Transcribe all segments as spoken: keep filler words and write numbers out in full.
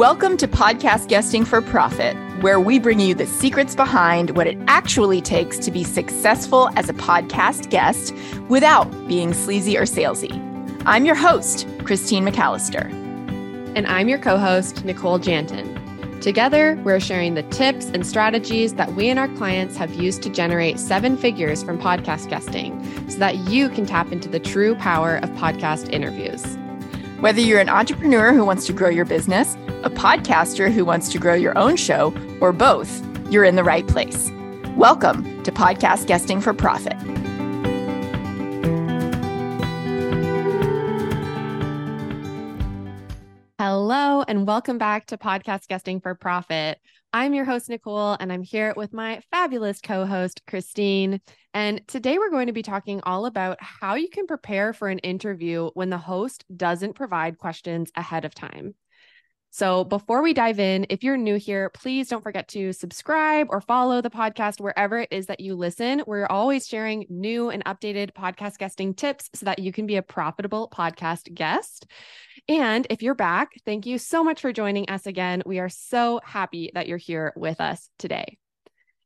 Welcome to Podcast Guesting for Profit, where we bring you the secrets behind what it actually takes to be successful as a podcast guest without being sleazy or salesy. I'm your host, Christine McAllister. And I'm your co-host, Nicole Janton. Together, we're sharing the tips and strategies that we and our clients have used to generate seven figures from podcast guesting so that you can tap into the true power of podcast interviews. Whether you're an entrepreneur who wants to grow your business, a podcaster who wants to grow your own show, or both, you're in the right place. Welcome to Podcast Guesting for Profit. Hello, and welcome back to Podcast Guesting for Profit. I'm your host, Nicole, and I'm here with my fabulous co-host, Christine. And today we're going to be talking all about how you can prepare for an interview when the host doesn't provide questions ahead of time. So before we dive in, if you're new here, please don't forget to subscribe or follow the podcast wherever it is that you listen. We're always sharing new and updated podcast guesting tips so that you can be a profitable podcast guest. And if you're back, thank you so much for joining us again. We are so happy that you're here with us today.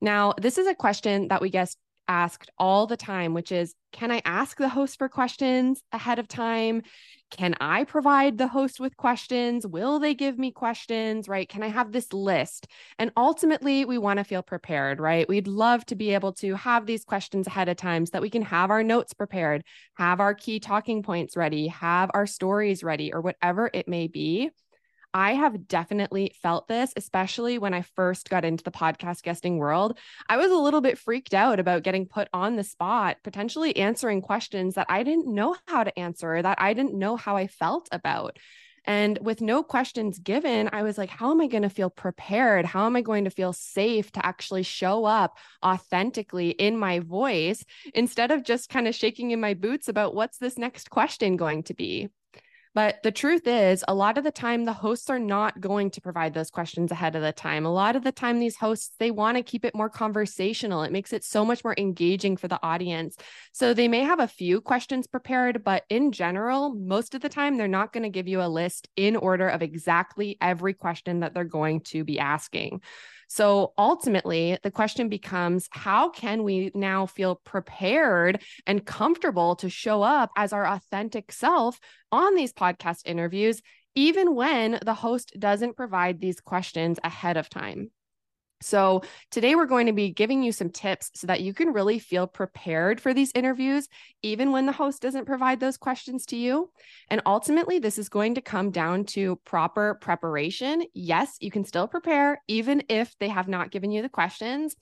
Now, this is a question that we guest asked all the time, which is, can I ask the host for questions ahead of time? Can I provide the host with questions? Will they give me questions, right? Can I have this list? And ultimately, we want to feel prepared, right? We'd love to be able to have these questions ahead of time so that we can have our notes prepared, have our key talking points ready, have our stories ready, or whatever it may be. I have definitely felt this, especially when I first got into the podcast guesting world. I was a little bit freaked out about getting put on the spot, potentially answering questions that I didn't know how to answer, that I didn't know how I felt about. And with no questions given, I was like, how am I going to feel prepared? How am I going to feel safe to actually show up authentically in my voice instead of just kind of shaking in my boots about what's this next question going to be? But the truth is, a lot of the time, the hosts are not going to provide those questions ahead of the time. A lot of the time, these hosts, they want to keep it more conversational. It makes it so much more engaging for the audience. So they may have a few questions prepared, but in general, most of the time, they're not going to give you a list in order of exactly every question that they're going to be asking. So ultimately, the question becomes, how can we now feel prepared and comfortable to show up as our authentic self on these podcast interviews, even when the host doesn't provide these questions ahead of time? So today we're going to be giving you some tips so that you can really feel prepared for these interviews, even when the host doesn't provide those questions to you. And ultimately, this is going to come down to proper preparation. Yes, you can still prepare, even if they have not given you the questions,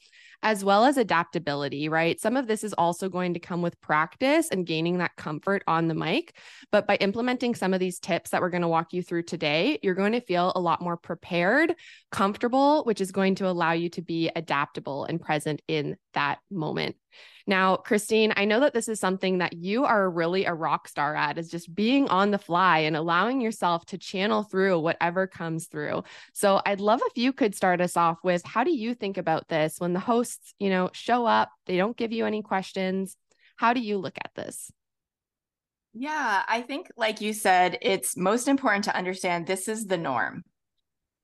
as well as adaptability, right? Some of this is also going to come with practice and gaining that comfort on the mic. But by implementing some of these tips that we're going to walk you through today, you're going to feel a lot more prepared, comfortable, which is going to allow you to be adaptable and present in that moment. Now, Christine, I know that this is something that you are really a rock star at, is just being on the fly and allowing yourself to channel through whatever comes through. So I'd love if you could start us off with, how do you think about this when the hosts, you know, show up, they don't give you any questions? How do you look at this? Yeah, I think, like you said, it's most important to understand this is the norm.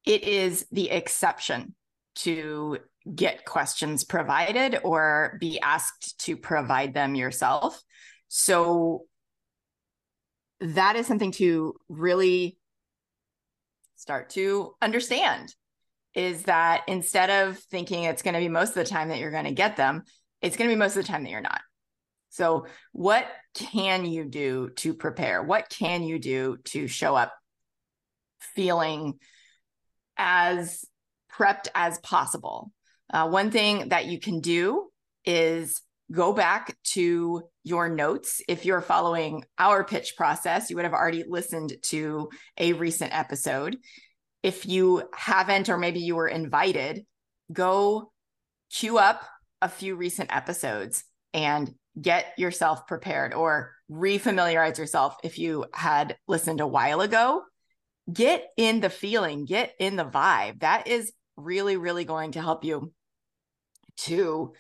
It is the exception to get questions provided or be asked to provide them yourself. So that is something to really start to understand, is that instead of thinking it's going to be most of the time that you're going to get them, it's going to be most of the time that you're not. So what can you do to prepare? What can you do to show up feeling as prepped as possible? Uh, one thing that you can do is go back to your notes. If you're following our pitch process, you would have already listened to a recent episode. If you haven't, or maybe you were invited, go queue up a few recent episodes and get yourself prepared, or refamiliarize yourself if you had listened a while ago. Get in the feeling, get in the vibe. That is really, really going to help you to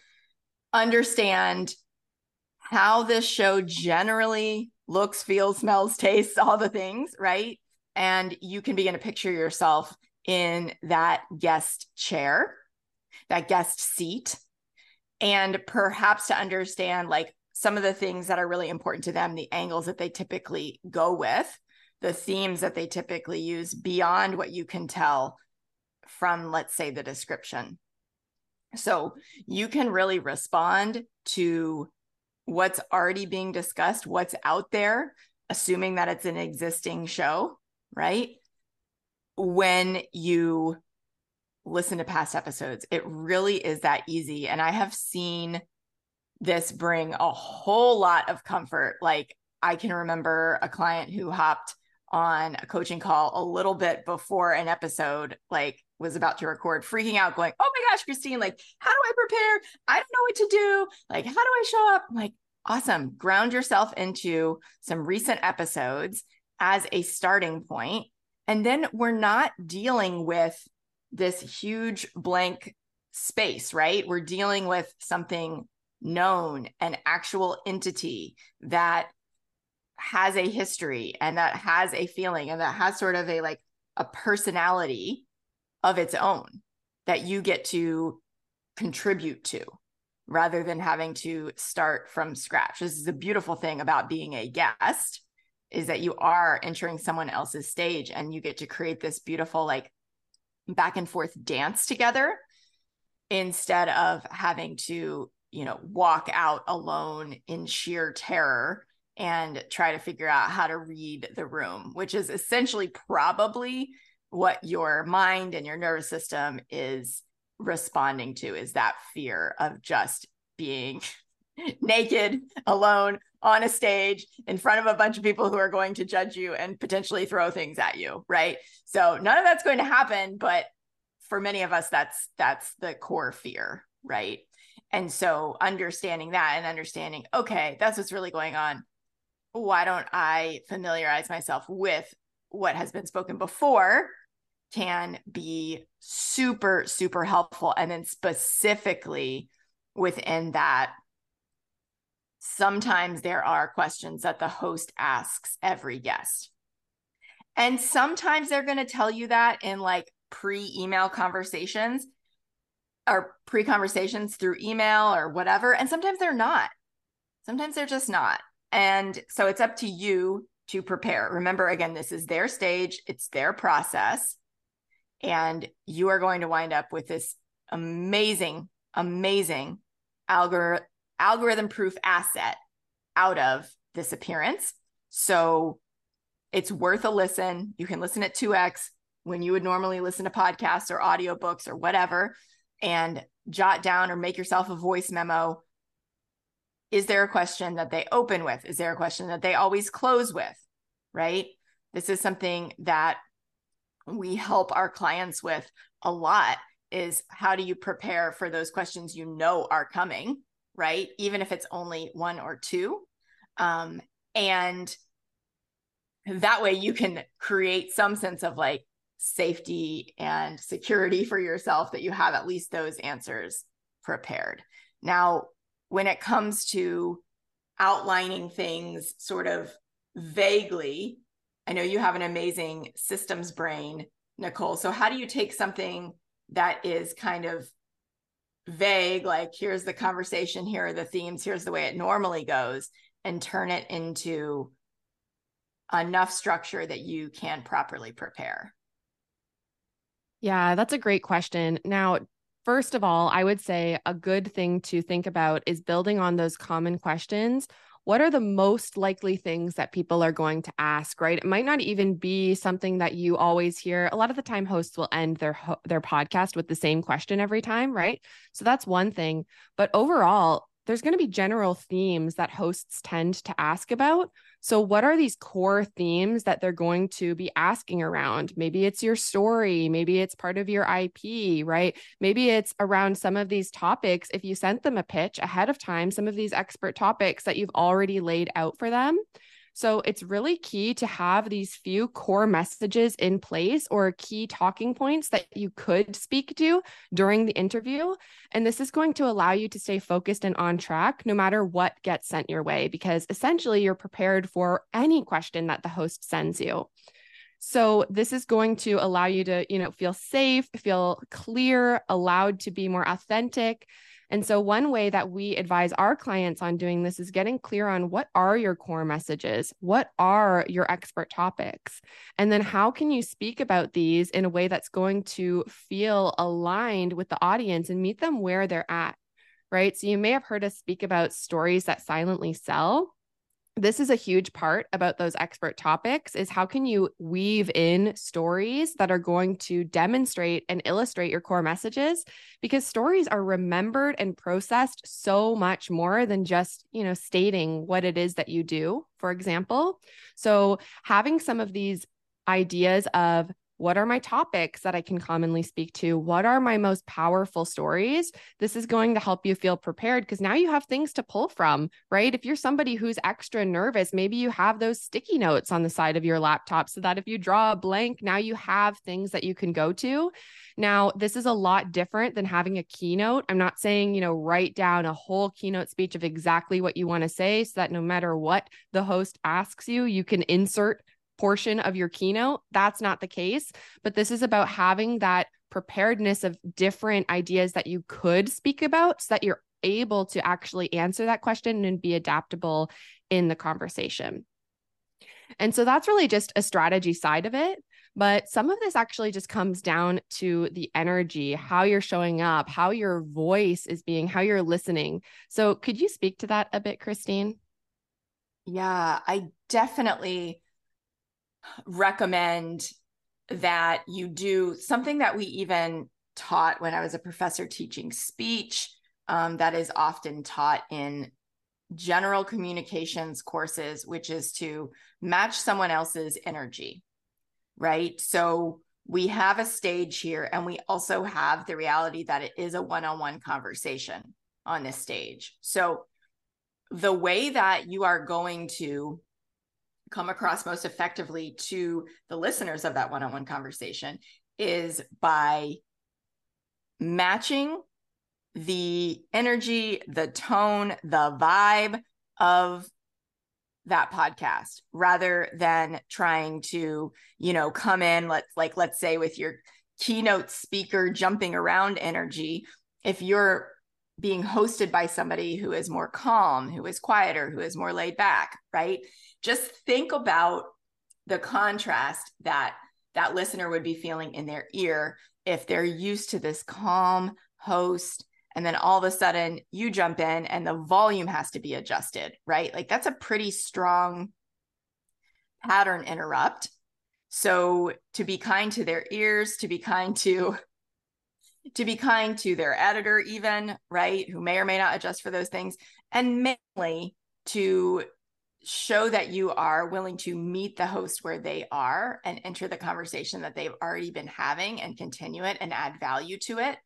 understand how this show generally looks, feels, smells, tastes, all the things, right? And you can begin to picture yourself in that guest chair, that guest seat, and perhaps to understand like some of the things that are really important to them, the angles that they typically go with, the themes that they typically use beyond what you can tell from, let's say, the description. So you can really respond to what's already being discussed, what's out there, assuming that it's an existing show, right? When you listen to past episodes, it really is that easy. And I have seen this bring a whole lot of comfort. Like I can remember a client who hopped on a coaching call a little bit before an episode, like was about to record, freaking out, going, oh my gosh, Christine, like, how do I prepare? I don't know what to do. Like, how do I show up? I'm like, awesome. Ground yourself into some recent episodes as a starting point. And then we're not dealing with this huge blank space, right? We're dealing with something known, an actual entity that has a history and that has a feeling and that has sort of a like a personality of its own that you get to contribute to rather than having to start from scratch. This is the beautiful thing about being a guest is that you are entering someone else's stage and you get to create this beautiful like back and forth dance together instead of having to, you know, walk out alone in sheer terror and try to figure out how to read the room, which is essentially probably what your mind and your nervous system is responding to, is that fear of just being naked, alone, on a stage, in front of a bunch of people who are going to judge you and potentially throw things at you, right? So none of that's going to happen, but for many of us, that's that's the core fear, right? And so understanding that and understanding, okay, that's what's really going on. Why don't I familiarize myself with what has been spoken before can be super, super helpful. And then specifically within that, sometimes there are questions that the host asks every guest. And sometimes they're going to tell you that in like pre-email conversations or pre-conversations through email or whatever. And sometimes they're not. Sometimes they're just not. And so it's up to you to prepare. Remember, again, this is their stage. It's their process. And you are going to wind up with this amazing, amazing algor- algorithm-proof asset out of this appearance. So it's worth a listen. You can listen at two X when you would normally listen to podcasts or audiobooks or whatever, and jot down or make yourself a voice memo. Is there a question that they open with? Is there a question that they always close with, right? This is something that we help our clients with a lot, is how do you prepare for those questions you know are coming, right? Even if it's only one or two. Um, and that way you can create some sense of like safety and security for yourself that you have at least those answers prepared. Now, when it comes to outlining things sort of vaguely, I know you have an amazing systems brain, Nicole. So how do you take something that is kind of vague, like here's the conversation, here are the themes, here's the way it normally goes, and turn it into enough structure that you can properly prepare? Yeah, that's a great question. Now, first of all, I would say a good thing to think about is building on those common questions. What are the most likely things that people are going to ask, right? It might not even be something that you always hear. A lot of the time hosts will end their ho- their podcast with the same question every time, right? So that's one thing. But overall, there's going to be general themes that hosts tend to ask about. So what are these core themes that they're going to be asking around? Maybe it's your story. Maybe it's part of your I P, right? Maybe it's around some of these topics. If you sent them a pitch ahead of time, some of these expert topics that you've already laid out for them. So it's really key to have these few core messages in place or key talking points that you could speak to during the interview. And this is going to allow you to stay focused and on track no matter what gets sent your way, because essentially you're prepared for any question that the host sends you. So this is going to allow you to, you know, feel safe, feel clear, allowed to be more authentic. And so one way that we advise our clients on doing this is getting clear on what are your core messages, what are your expert topics, and then how can you speak about these in a way that's going to feel aligned with the audience and meet them where they're at, right? So you may have heard us speak about stories that silently sell. This is a huge part about those expert topics is how can you weave in stories that are going to demonstrate and illustrate your core messages, because stories are remembered and processed so much more than just, you know, stating what it is that you do, for example. So having some of these ideas of what are my topics that I can commonly speak to? What are my most powerful stories? This is going to help you feel prepared because now you have things to pull from, right? If you're somebody who's extra nervous, maybe you have those sticky notes on the side of your laptop so that if you draw a blank, now you have things that you can go to. Now, this is a lot different than having a keynote. I'm not saying, you know, write down a whole keynote speech of exactly what you want to say so that no matter what the host asks you, you can insert portion of your keynote. That's not the case, but this is about having that preparedness of different ideas that you could speak about so that you're able to actually answer that question and be adaptable in the conversation. And so that's really just a strategy side of it. But some of this actually just comes down to the energy, how you're showing up, how your voice is being, how you're listening. So could you speak to that a bit, Christine? Yeah, I definitely recommend that you do something that we even taught when I was a professor teaching speech, um, that is often taught in general communications courses, which is to match someone else's energy, right? So we have a stage here, and we also have the reality that it is a one-on-one conversation on this stage. So the way that you are going to come across most effectively to the listeners of that one-on-one conversation is by matching the energy, the tone, the vibe of that podcast, rather than trying to, you know, come in, let's like, let's say with your keynote speaker jumping around energy. If you're being hosted by somebody who is more calm, who is quieter, who is more laid back, right? Just think about the contrast that that listener would be feeling in their ear if they're used to this calm host, and then all of a sudden you jump in and the volume has to be adjusted, right? Like that's a pretty strong pattern interrupt. So to be kind to their ears, to be kind to to be kind to their editor even, right, who may or may not adjust for those things, and mainly to show that you are willing to meet the host where they are and enter the conversation that they've already been having and continue it and add value to it.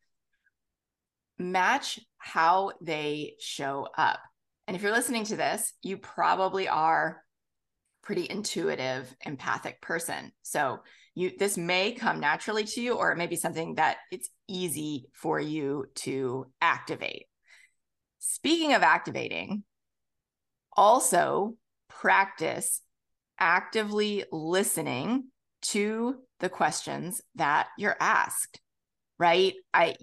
Match how they show up. And if you're listening to this, you probably are a pretty intuitive, empathic person. So you, this may come naturally to you, or it may be something that it's easy for you to activate. Speaking of activating, also practice actively listening to the questions that you're asked, right? I,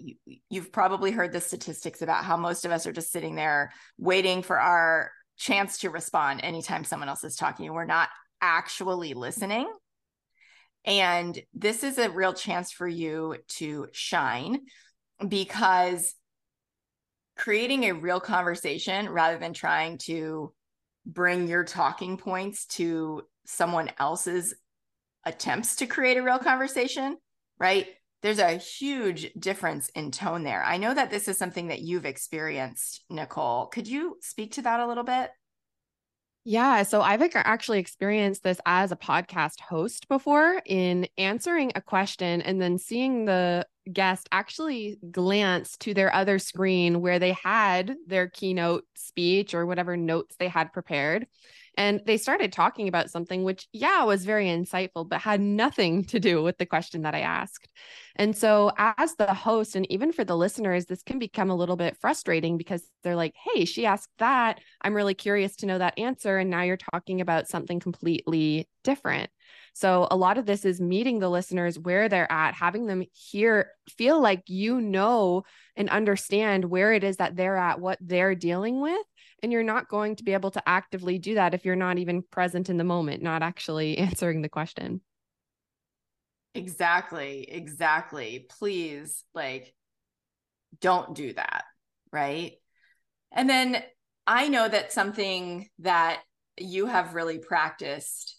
you've probably heard the statistics about how most of us are just sitting there waiting for our chance to respond anytime someone else is talking, and we're not actually listening. And this is a real chance for you to shine, because creating a real conversation rather than trying to bring your talking points to someone else's attempts to create a real conversation, right? There's a huge difference in tone there. I know that this is something that you've experienced, Nicole. Could you speak to that a little bit? Yeah. So I've actually experienced this as a podcast host before in answering a question and then seeing the guest actually glance to their other screen where they had their keynote speech or whatever notes they had prepared. And they started talking about something which, yeah, was very insightful, but had nothing to do with the question that I asked. And so as the host, and even for the listeners, this can become a little bit frustrating because they're like, hey, she asked that. I'm really curious to know that answer. And now you're talking about something completely different. So a lot of this is meeting the listeners where they're at, having them hear, feel like you know and understand where it is that they're at, what they're dealing with. And you're not going to be able to actively do that if you're not even present in the moment, not actually answering the question. Exactly. Exactly. Please, like, don't do that. Right. And then I know that something that you have really practiced,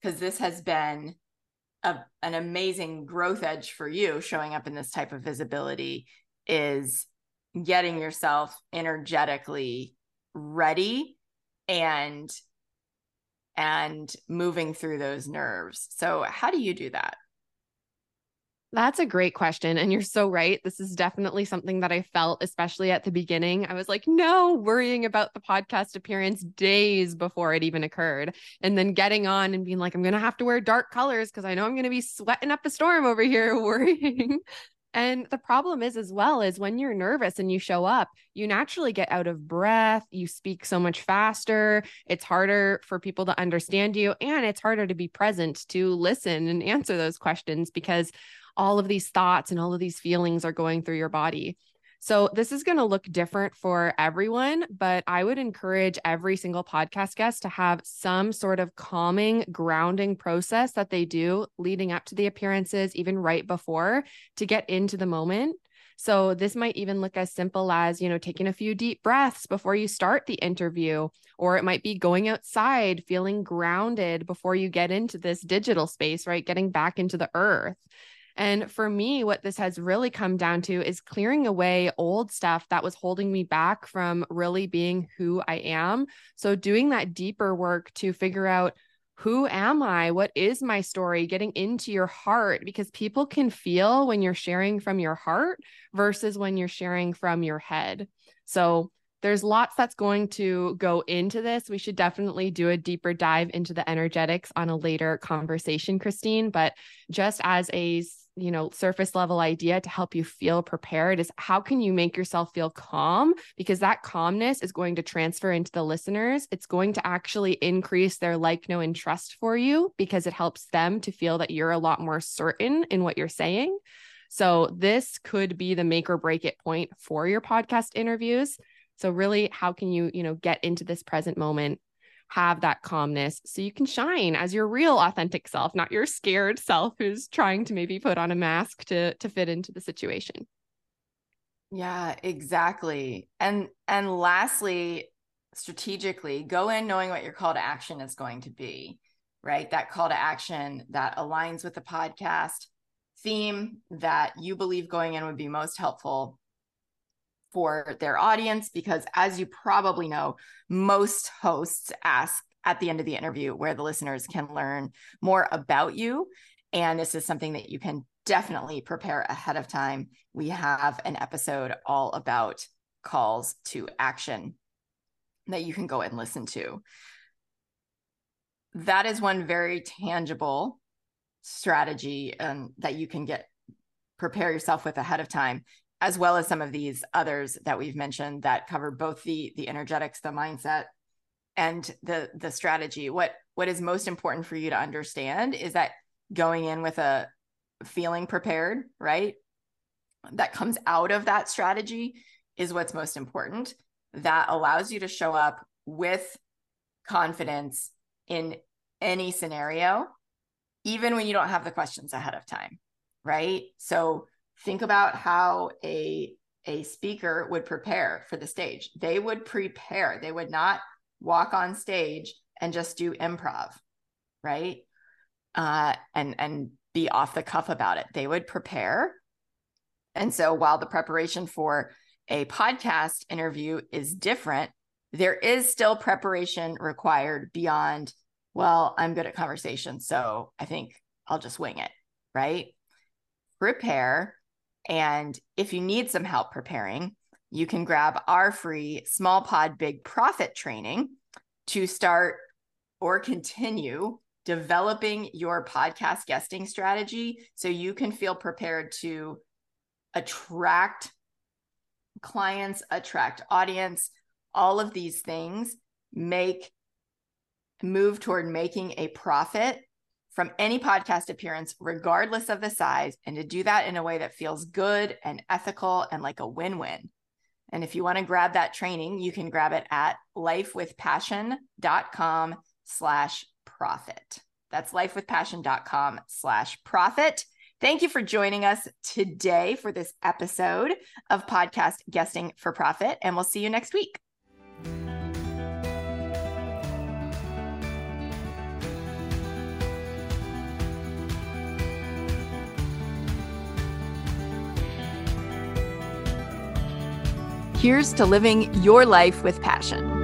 because this has been a, an amazing growth edge for you, showing up in this type of visibility, is getting yourself energetically ready and, and moving through those nerves. So how do you do that? That's a great question. And you're so right. This is definitely something that I felt, especially at the beginning. I was like, no, worrying about the podcast appearance days before it even occurred. And then getting on and being like, I'm going to have to wear dark colors because I know I'm going to be sweating up a storm over here worrying. And the problem is as well is when you're nervous and you show up, you naturally get out of breath. You speak so much faster. It's harder for people to understand you. And it's harder to be present to listen and answer those questions because all of these thoughts and all of these feelings are going through your body. So this is going to look different for everyone, but I would encourage every single podcast guest to have some sort of calming, grounding process that they do leading up to the appearances, even right before, to get into the moment. So this might even look as simple as, you know, taking a few deep breaths before you start the interview, or it might be going outside, feeling grounded before you get into this digital space, right? Getting back into the earth. And for me, what this has really come down to is clearing away old stuff that was holding me back from really being who I am. So doing that deeper work to figure out, who am I? What is my story? Getting into your heart, because people can feel when you're sharing from your heart versus when you're sharing from your head. So there's lots that's going to go into this. We should definitely do a deeper dive into the energetics on a later conversation, Christine, but just as a you know, surface level idea to help you feel prepared is, how can you make yourself feel calm? Because that calmness is going to transfer into the listeners. It's going to actually increase their like, know, and trust for you, because it helps them to feel that you're a lot more certain in what you're saying. So this could be the make or break it point for your podcast interviews. So really, how can you, you know, get into this present moment, have that calmness so you can shine as your real authentic self, not your scared self who's trying to maybe put on a mask to, to fit into the situation. Yeah, exactly. And, and lastly, strategically, go in knowing what your call to action is going to be, right? That call to action that aligns with the podcast theme that you believe going in would be most helpful for their audience, because as you probably know, most hosts ask at the end of the interview where the listeners can learn more about you. And this is something that you can definitely prepare ahead of time. We have an episode all about calls to action that you can go and listen to. That is one very tangible strategy um, that you can get, prepare yourself with ahead of time, as well as some of these others that we've mentioned that cover both the, the energetics, the mindset, and the, the strategy. What, what is most important for you to understand is that going in with a feeling prepared, right? That comes out of that strategy is what's most important. That allows you to show up with confidence in any scenario, even when you don't have the questions ahead of time, right? So think about how a, a speaker would prepare for the stage. They would prepare. They would not walk on stage and just do improv, right? Uh, and, and be off the cuff about it. They would prepare. And so while the preparation for a podcast interview is different, there is still preparation required beyond, well, I'm good at conversation, so I think I'll just wing it, right? Prepare. And if you need some help preparing, you can grab our free Small Pod Big Profit Training to start or continue developing your podcast guesting strategy so you can feel prepared to attract clients, attract audience, all of these things, make move toward making a profit from any podcast appearance, regardless of the size, and to do that in a way that feels good and ethical and like a win-win. And if you want to grab that training, you can grab it at lifewithpassion.com slash profit. That's lifewithpassion.com slash profit. Thank you for joining us today for this episode of Podcast Guesting for Profit, and we'll see you next week. Here's to living your life with passion.